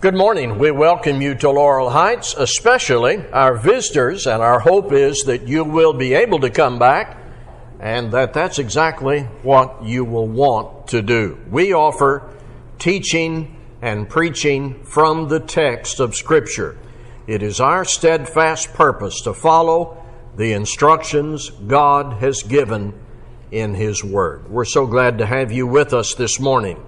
Good morning. We welcome you to Laurel Heights, especially our visitors, and our hope is that you will be able to come back and that that's exactly what you will want to do. We offer teaching and preaching from the text of Scripture. It is our steadfast purpose to follow the instructions God has given in His Word. We're so glad to have you with us this morning.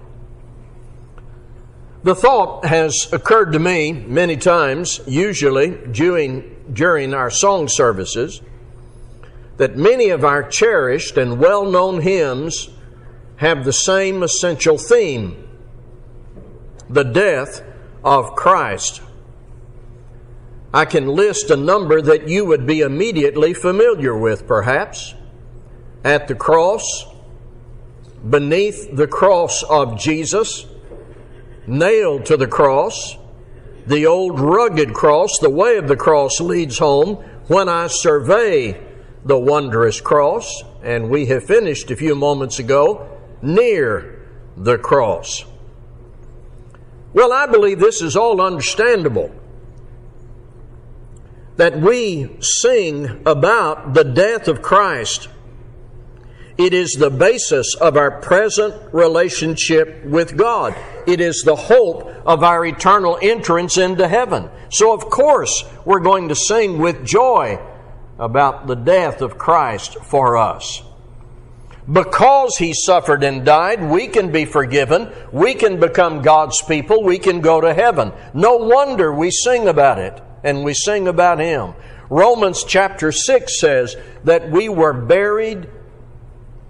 The thought has occurred to me many times, usually during our song services, that many of our cherished and well-known hymns have the same essential theme, the death of Christ. I can list a number that you would be immediately familiar with, perhaps. At the cross, beneath the cross of Jesus, nailed to the cross, the old rugged cross, the way of the cross leads home. When I survey the wondrous cross, and we have finished a few moments ago, near the cross. Well, I believe this is all understandable, that we sing about the death of Christ. It is the basis of our present relationship with God. It is the hope of our eternal entrance into heaven. So, of course, we're going to sing with joy about the death of Christ for us. Because He suffered and died, we can be forgiven. We can become God's people. We can go to heaven. No wonder we sing about it, and we sing about Him. Romans chapter 6 says that we were buried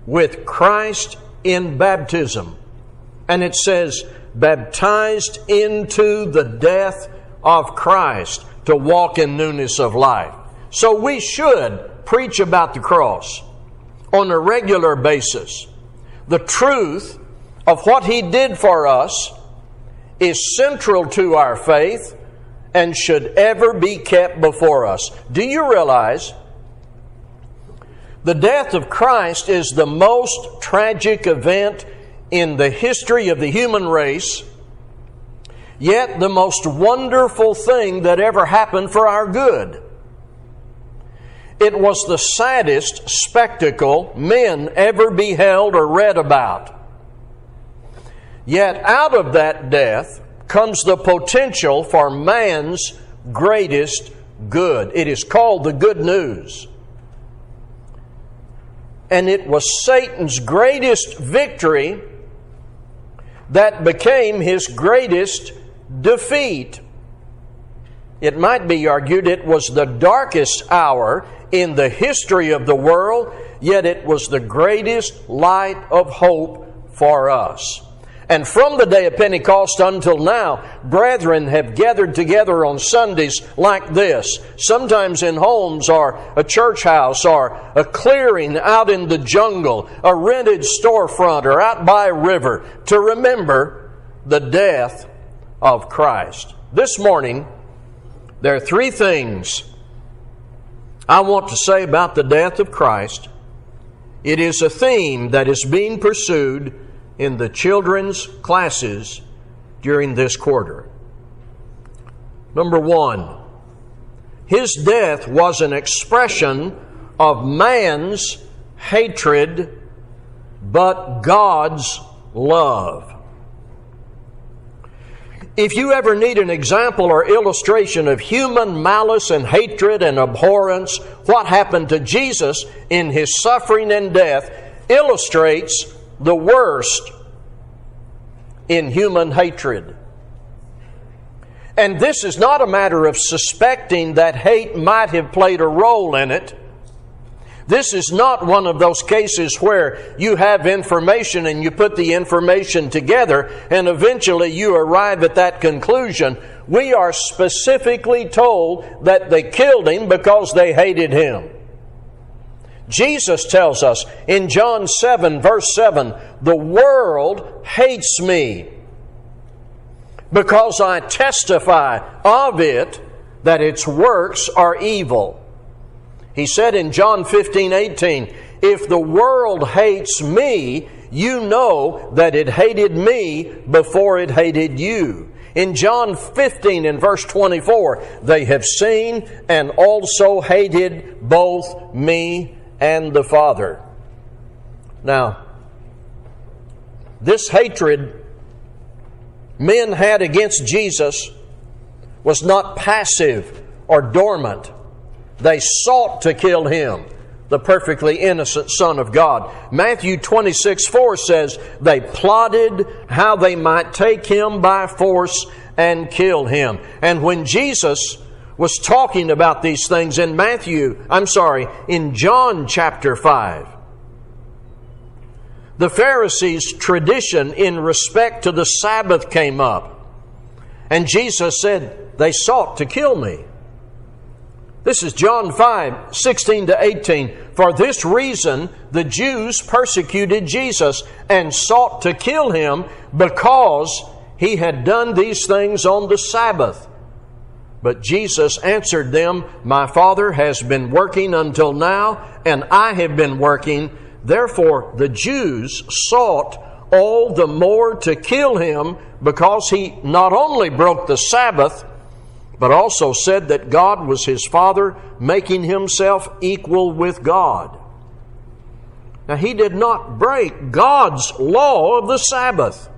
with Christ in baptism. And it says, baptized into the death of Christ to walk in newness of life. So we should preach about the cross on a regular basis. The truth of what He did for us is central to our faith and should ever be kept before us. Do you realize the death of Christ is the most tragic event in the history of the human race, yet the most wonderful thing that ever happened for our good? It was the saddest spectacle men ever beheld or read about. Yet out of that death comes the potential for man's greatest good. It is called the good news. And it was Satan's greatest victory that became his greatest defeat. It might be argued it was the darkest hour in the history of the world, yet it was the greatest light of hope for us. And from the day of Pentecost until now, brethren have gathered together on Sundays like this, sometimes in homes or a church house or a clearing out in the jungle, a rented storefront or out by a river, to remember the death of Christ. This morning, there are three things I want to say about the death of Christ. It is a theme that is being pursued in the children's classes during this quarter. Number one, His death was an expression of man's hatred, but God's love. If you ever need an example or illustration of human malice and hatred and abhorrence, what happened to Jesus in His suffering and death illustrates the worst in human hatred. And this is not a matter of suspecting that hate might have played a role in it. This is not one of those cases where you have information and you put the information together and eventually you arrive at that conclusion. We are specifically told that they killed Him because they hated Him. Jesus tells us in John 7, verse 7, the world hates me because I testify of it that its works are evil. He said in John 15, 18, if the world hates me, you know that it hated me before it hated you. In John 15 and verse 24, they have seen and also hated both me and the Father. Now, this hatred men had against Jesus was not passive or dormant. They sought to kill Him, the perfectly innocent Son of God. Matthew 26:4 says, they plotted how they might take Him by force and kill Him. And when Jesus was talking about these things in John chapter 5, the Pharisees' tradition in respect to the Sabbath came up. And Jesus said, they sought to kill me. This is John 5, 16 to 18. For this reason, the Jews persecuted Jesus and sought to kill Him because He had done these things on the Sabbath. But Jesus answered them, my Father has been working until now, and I have been working. Therefore, the Jews sought all the more to kill Him because He not only broke the Sabbath, but also said that God was His Father, making Himself equal with God. Now, He did not break God's law of the Sabbath.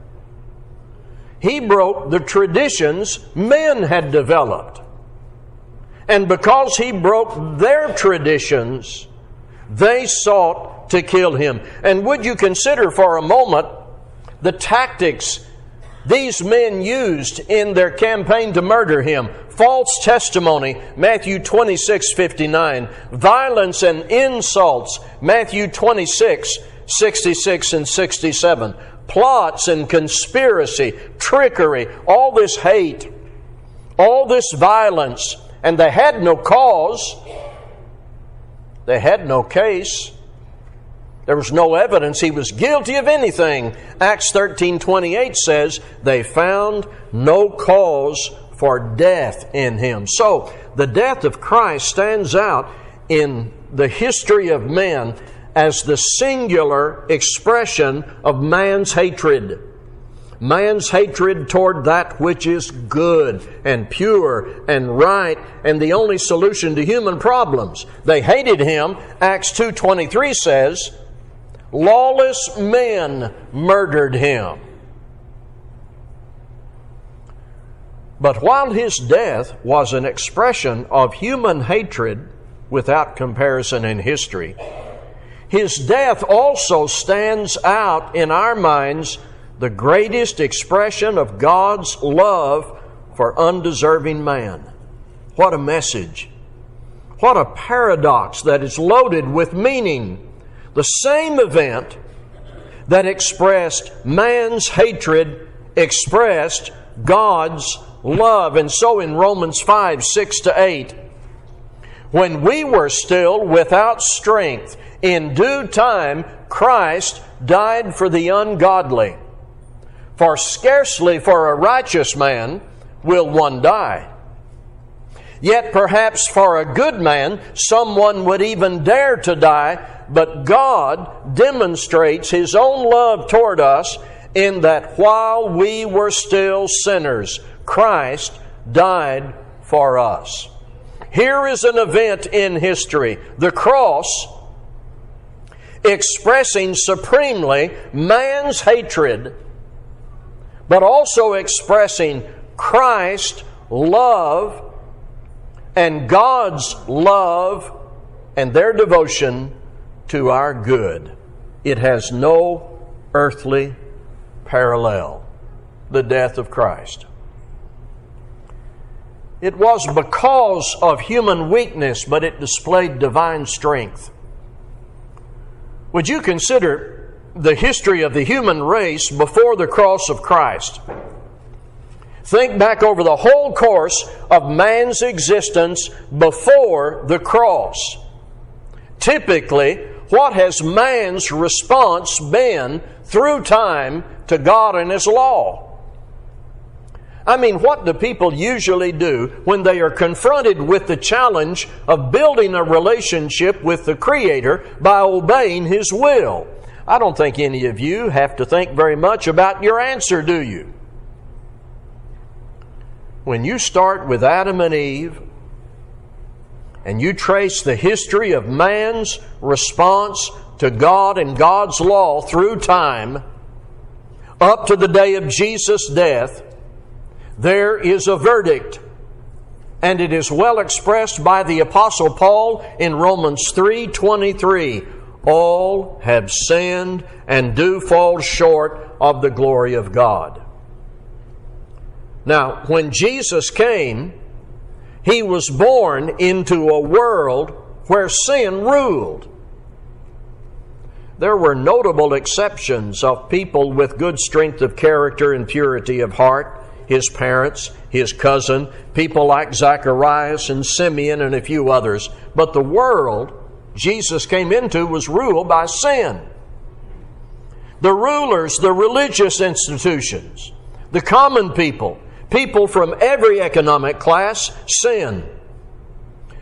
He broke the traditions men had developed. And because He broke their traditions, they sought to kill Him. And would you consider for a moment the tactics these men used in their campaign to murder Him? False testimony, Matthew 26:59. Violence and insults, Matthew 26:66 and 67. Plots and conspiracy, trickery, all this hate, all this violence. And they had no cause. They had no case. There was no evidence He was guilty of anything. Acts 13:28 says, they found no cause for death in Him. So, the death of Christ stands out in the history of man as the singular expression of man's hatred. Man's hatred toward that which is good and pure and right and the only solution to human problems. They hated Him. Acts 2:23 says, lawless men murdered Him. But while His death was an expression of human hatred without comparison in history, His death also stands out in our minds the greatest expression of God's love for undeserving man. What a message. What a paradox that is loaded with meaning. The same event that expressed man's hatred expressed God's love. And so in Romans 5, 6 to 8, when we were still without strength, in due time Christ died for the ungodly. For scarcely for a righteous man will one die. Yet perhaps for a good man, someone would even dare to die, but God demonstrates His own love toward us in that while we were still sinners, Christ died for us. Here is an event in history, the cross, expressing supremely man's hatred, but also expressing Christ's love and God's love and their devotion to our good. It has no earthly parallel, the death of Christ. It was because of human weakness, but it displayed divine strength. Would you consider the history of the human race before the cross of Christ? Think back over the whole course of man's existence before the cross. Typically, what has man's response been through time to God and His law? I mean, what do people usually do when they are confronted with the challenge of building a relationship with the Creator by obeying His will? I don't think any of you have to think very much about your answer, do you? When you start with Adam and Eve and you trace the history of man's response to God and God's law through time up to the day of Jesus' death, there is a verdict. And it is well expressed by the Apostle Paul in Romans 3:23. All have sinned and do fall short of the glory of God. Now, when Jesus came, He was born into a world where sin ruled. There were notable exceptions of people with good strength of character and purity of heart. His parents, his cousin, people like Zacharias and Simeon and a few others. But the world Jesus came into was ruled by sin. The rulers, the religious institutions, the common people, people from every economic class, sin.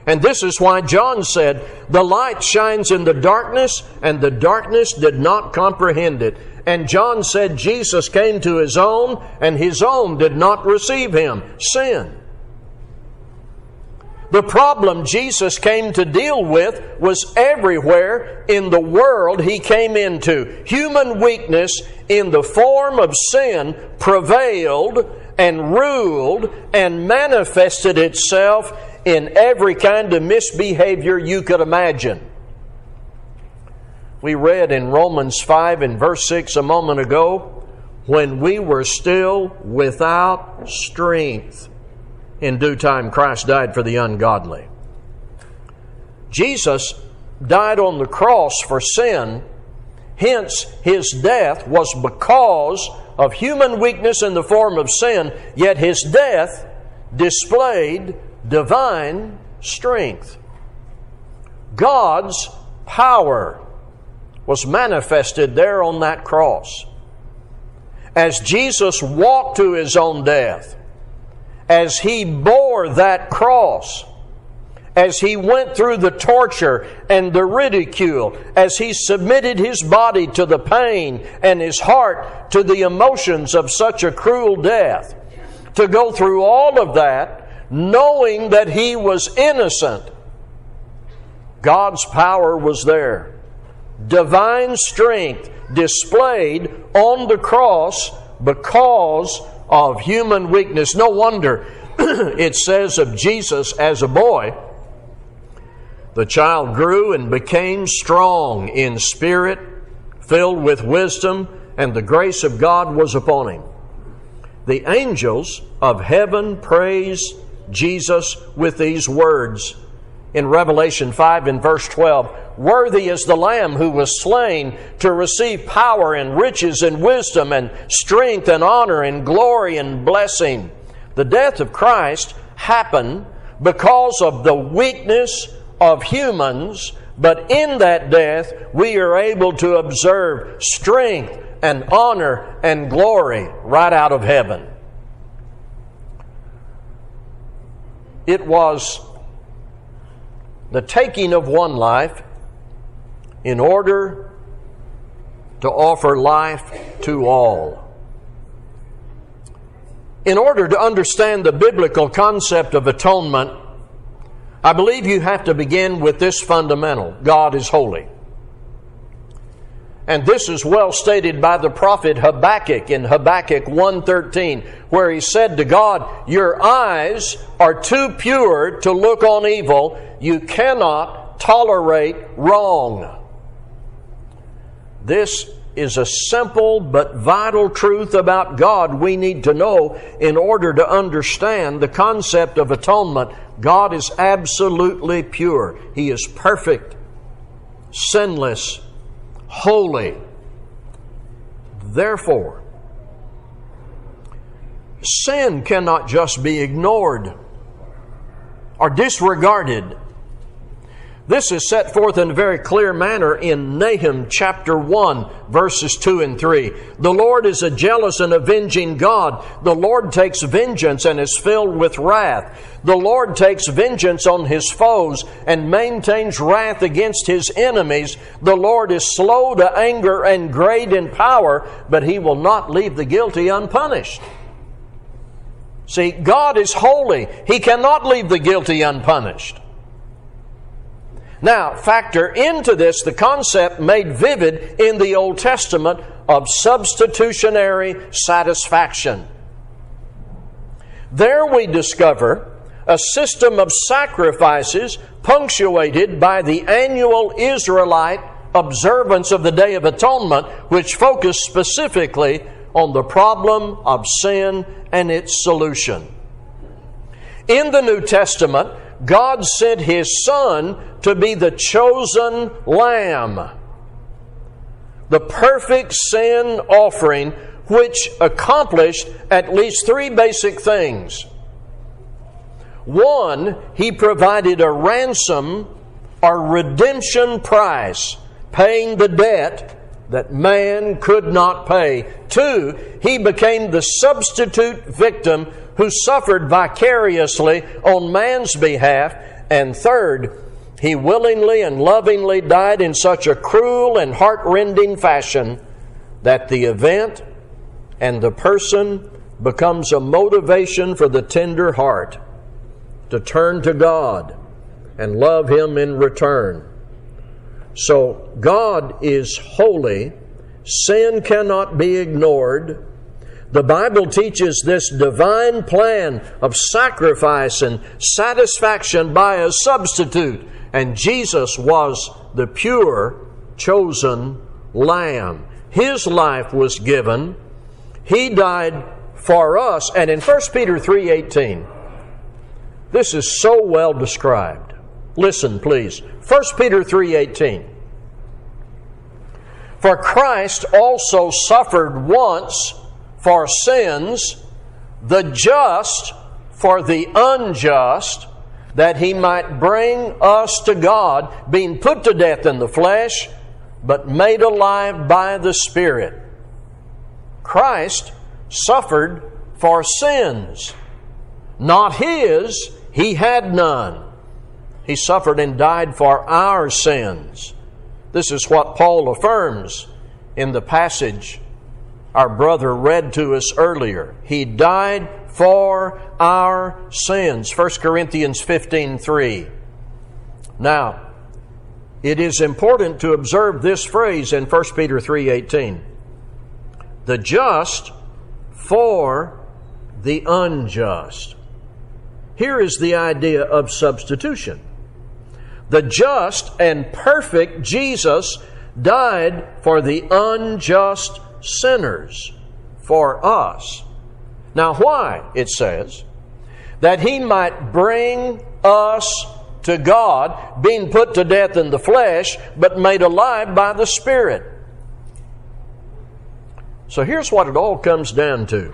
And this is why John said, the light shines in the darkness, and the darkness did not comprehend it. And John said Jesus came to His own, and His own did not receive Him. Sin. The problem Jesus came to deal with was everywhere in the world He came into. Human weakness in the form of sin prevailed and ruled and manifested itself in every kind of misbehavior you could imagine. We read in Romans 5 and verse 6 a moment ago, when we were still without strength, in due time Christ died for the ungodly. Jesus died on the cross for sin. Hence, His death was because of human weakness in the form of sin, yet His death displayed divine strength. God's power was manifested there on that cross. As Jesus walked to His own death, as He bore that cross, as He went through the torture and the ridicule, as He submitted His body to the pain and His heart to the emotions of such a cruel death, to go through all of that, knowing that He was innocent, God's power was there. Divine strength displayed on the cross because of human weakness. No wonder it says of Jesus as a boy, the child grew and became strong in spirit, filled with wisdom, and the grace of God was upon him. The angels of heaven praised Jesus with these words in Revelation 5 and verse 12. Worthy is the Lamb who was slain to receive power and riches and wisdom and strength and honor and glory and blessing. The death of Christ happened because of the weakness of humans, but in that death we are able to observe strength and honor and glory right out of heaven. It was the taking of one life in order to offer life to all. In order to understand the biblical concept of atonement, I believe you have to begin with this fundamental: God is holy. And this is well stated by the prophet Habakkuk in Habakkuk 1:13, where he said to God, "Your eyes are too pure to look on evil. You cannot tolerate wrong." This is a simple but vital truth about God we need to know in order to understand the concept of atonement. God is absolutely pure. He is perfect, sinless, holy. Therefore, sin cannot just be ignored or disregarded. This is set forth in a very clear manner in Nahum chapter 1, verses 2 and 3. The Lord is a jealous and avenging God. The Lord takes vengeance and is filled with wrath. The Lord takes vengeance on His foes and maintains wrath against His enemies. The Lord is slow to anger and great in power, but He will not leave the guilty unpunished. See, God is holy. He cannot leave the guilty unpunished. Now, factor into this the concept made vivid in the Old Testament of substitutionary satisfaction. There we discover a system of sacrifices punctuated by the annual Israelite observance of the Day of Atonement, which focused specifically on the problem of sin and its solution. In the New Testament, God sent His Son to be the chosen Lamb, the perfect sin offering, which accomplished at least three basic things. One, He provided a ransom or redemption price, paying the debt that man could not pay. Two, He became the substitute victim who suffered vicariously on man's behalf. And third, He willingly and lovingly died in such a cruel and heart-rending fashion that the event and the person becomes a motivation for the tender heart to turn to God and love Him in return. So God is holy. Sin cannot be ignored. The Bible teaches this divine plan of sacrifice and satisfaction by a substitute. And Jesus was the pure, chosen Lamb. His life was given. He died for us. And in 1 Peter 3:18, this is so well described. Listen, please. 1 Peter 3:18. For Christ also suffered once for sins, the just for the unjust, that He might bring us to God, being put to death in the flesh, but made alive by the Spirit. Christ suffered for sins. Not His, He had none. He suffered and died for our sins. This is what Paul affirms in the passage our brother read to us earlier. He died for our sins. 1 Corinthians 15:3. Now, it is important to observe this phrase in 1 Peter 3:18. The just for the unjust. Here is the idea of substitution. The just and perfect Jesus died for the unjust sinners, for us. Now why? It says, that He might bring us to God, being put to death in the flesh, but made alive by the Spirit. So here's what it all comes down to.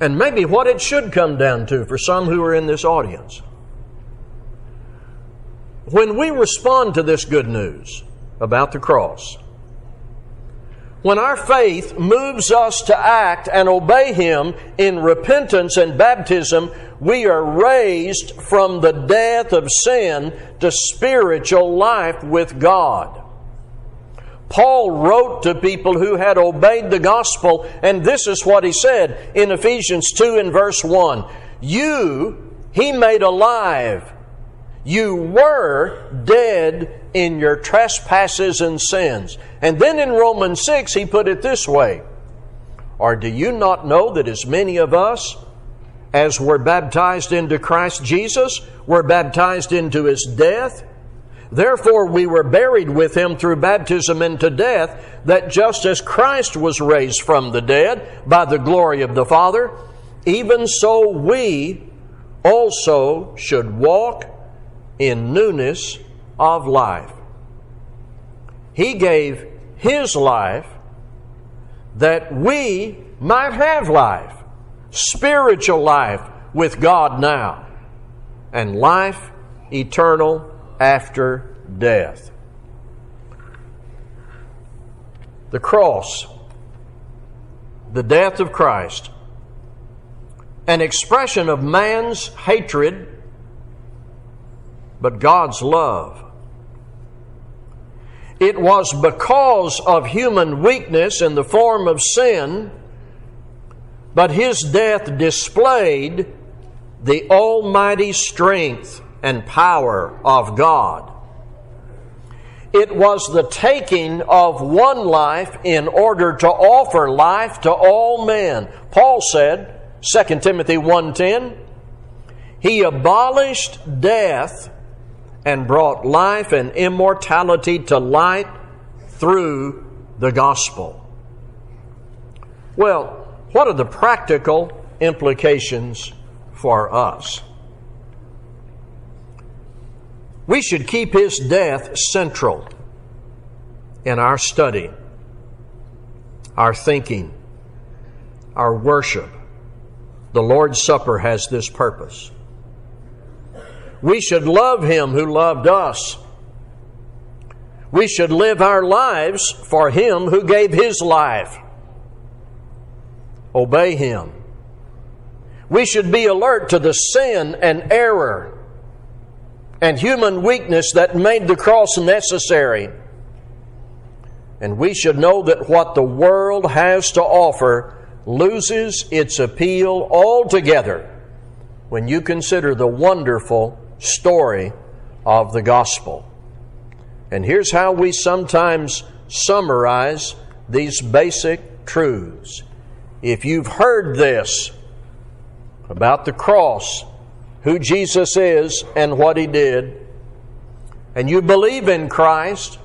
And maybe what it should come down to for some who are in this audience. When we respond to this good news about the cross, when our faith moves us to act and obey Him in repentance and baptism, we are raised from the death of sin to spiritual life with God. Paul wrote to people who had obeyed the gospel, and this is what he said in Ephesians 2 and verse 1. You He made alive. You were dead in your trespasses and sins. And then in Romans 6, he put it this way. Or do you not know that as many of us as were baptized into Christ Jesus were baptized into His death? Therefore we were buried with Him through baptism into death, that just as Christ was raised from the dead by the glory of the Father, even so we also should walk in newness of life. He gave His life that we might have life, spiritual life with God now, and life eternal after death. The cross, the death of Christ, an expression of man's hatred, but God's love. It was because of human weakness in the form of sin, but His death displayed the almighty strength and power of God. It was the taking of one life in order to offer life to all men. Paul said, 2 Timothy 1:10, He abolished death and brought life and immortality to light through the gospel. Well, what are the practical implications for us? We should keep His death central in our study, our thinking, our worship. The Lord's Supper has this purpose. We should love Him who loved us. We should live our lives for Him who gave His life. Obey Him. We should be alert to the sin and error and human weakness that made the cross necessary. And we should know that what the world has to offer loses its appeal altogether when you consider the wonderful story of the gospel. And here's how we sometimes summarize these basic truths. If you've heard this about the cross, who Jesus is and what He did, and you believe in Christ,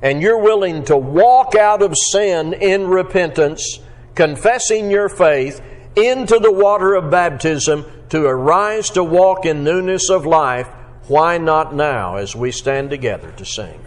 and you're willing to walk out of sin in repentance, confessing your faith into the water of baptism to arise to walk in newness of life, why not now as we stand together to sing?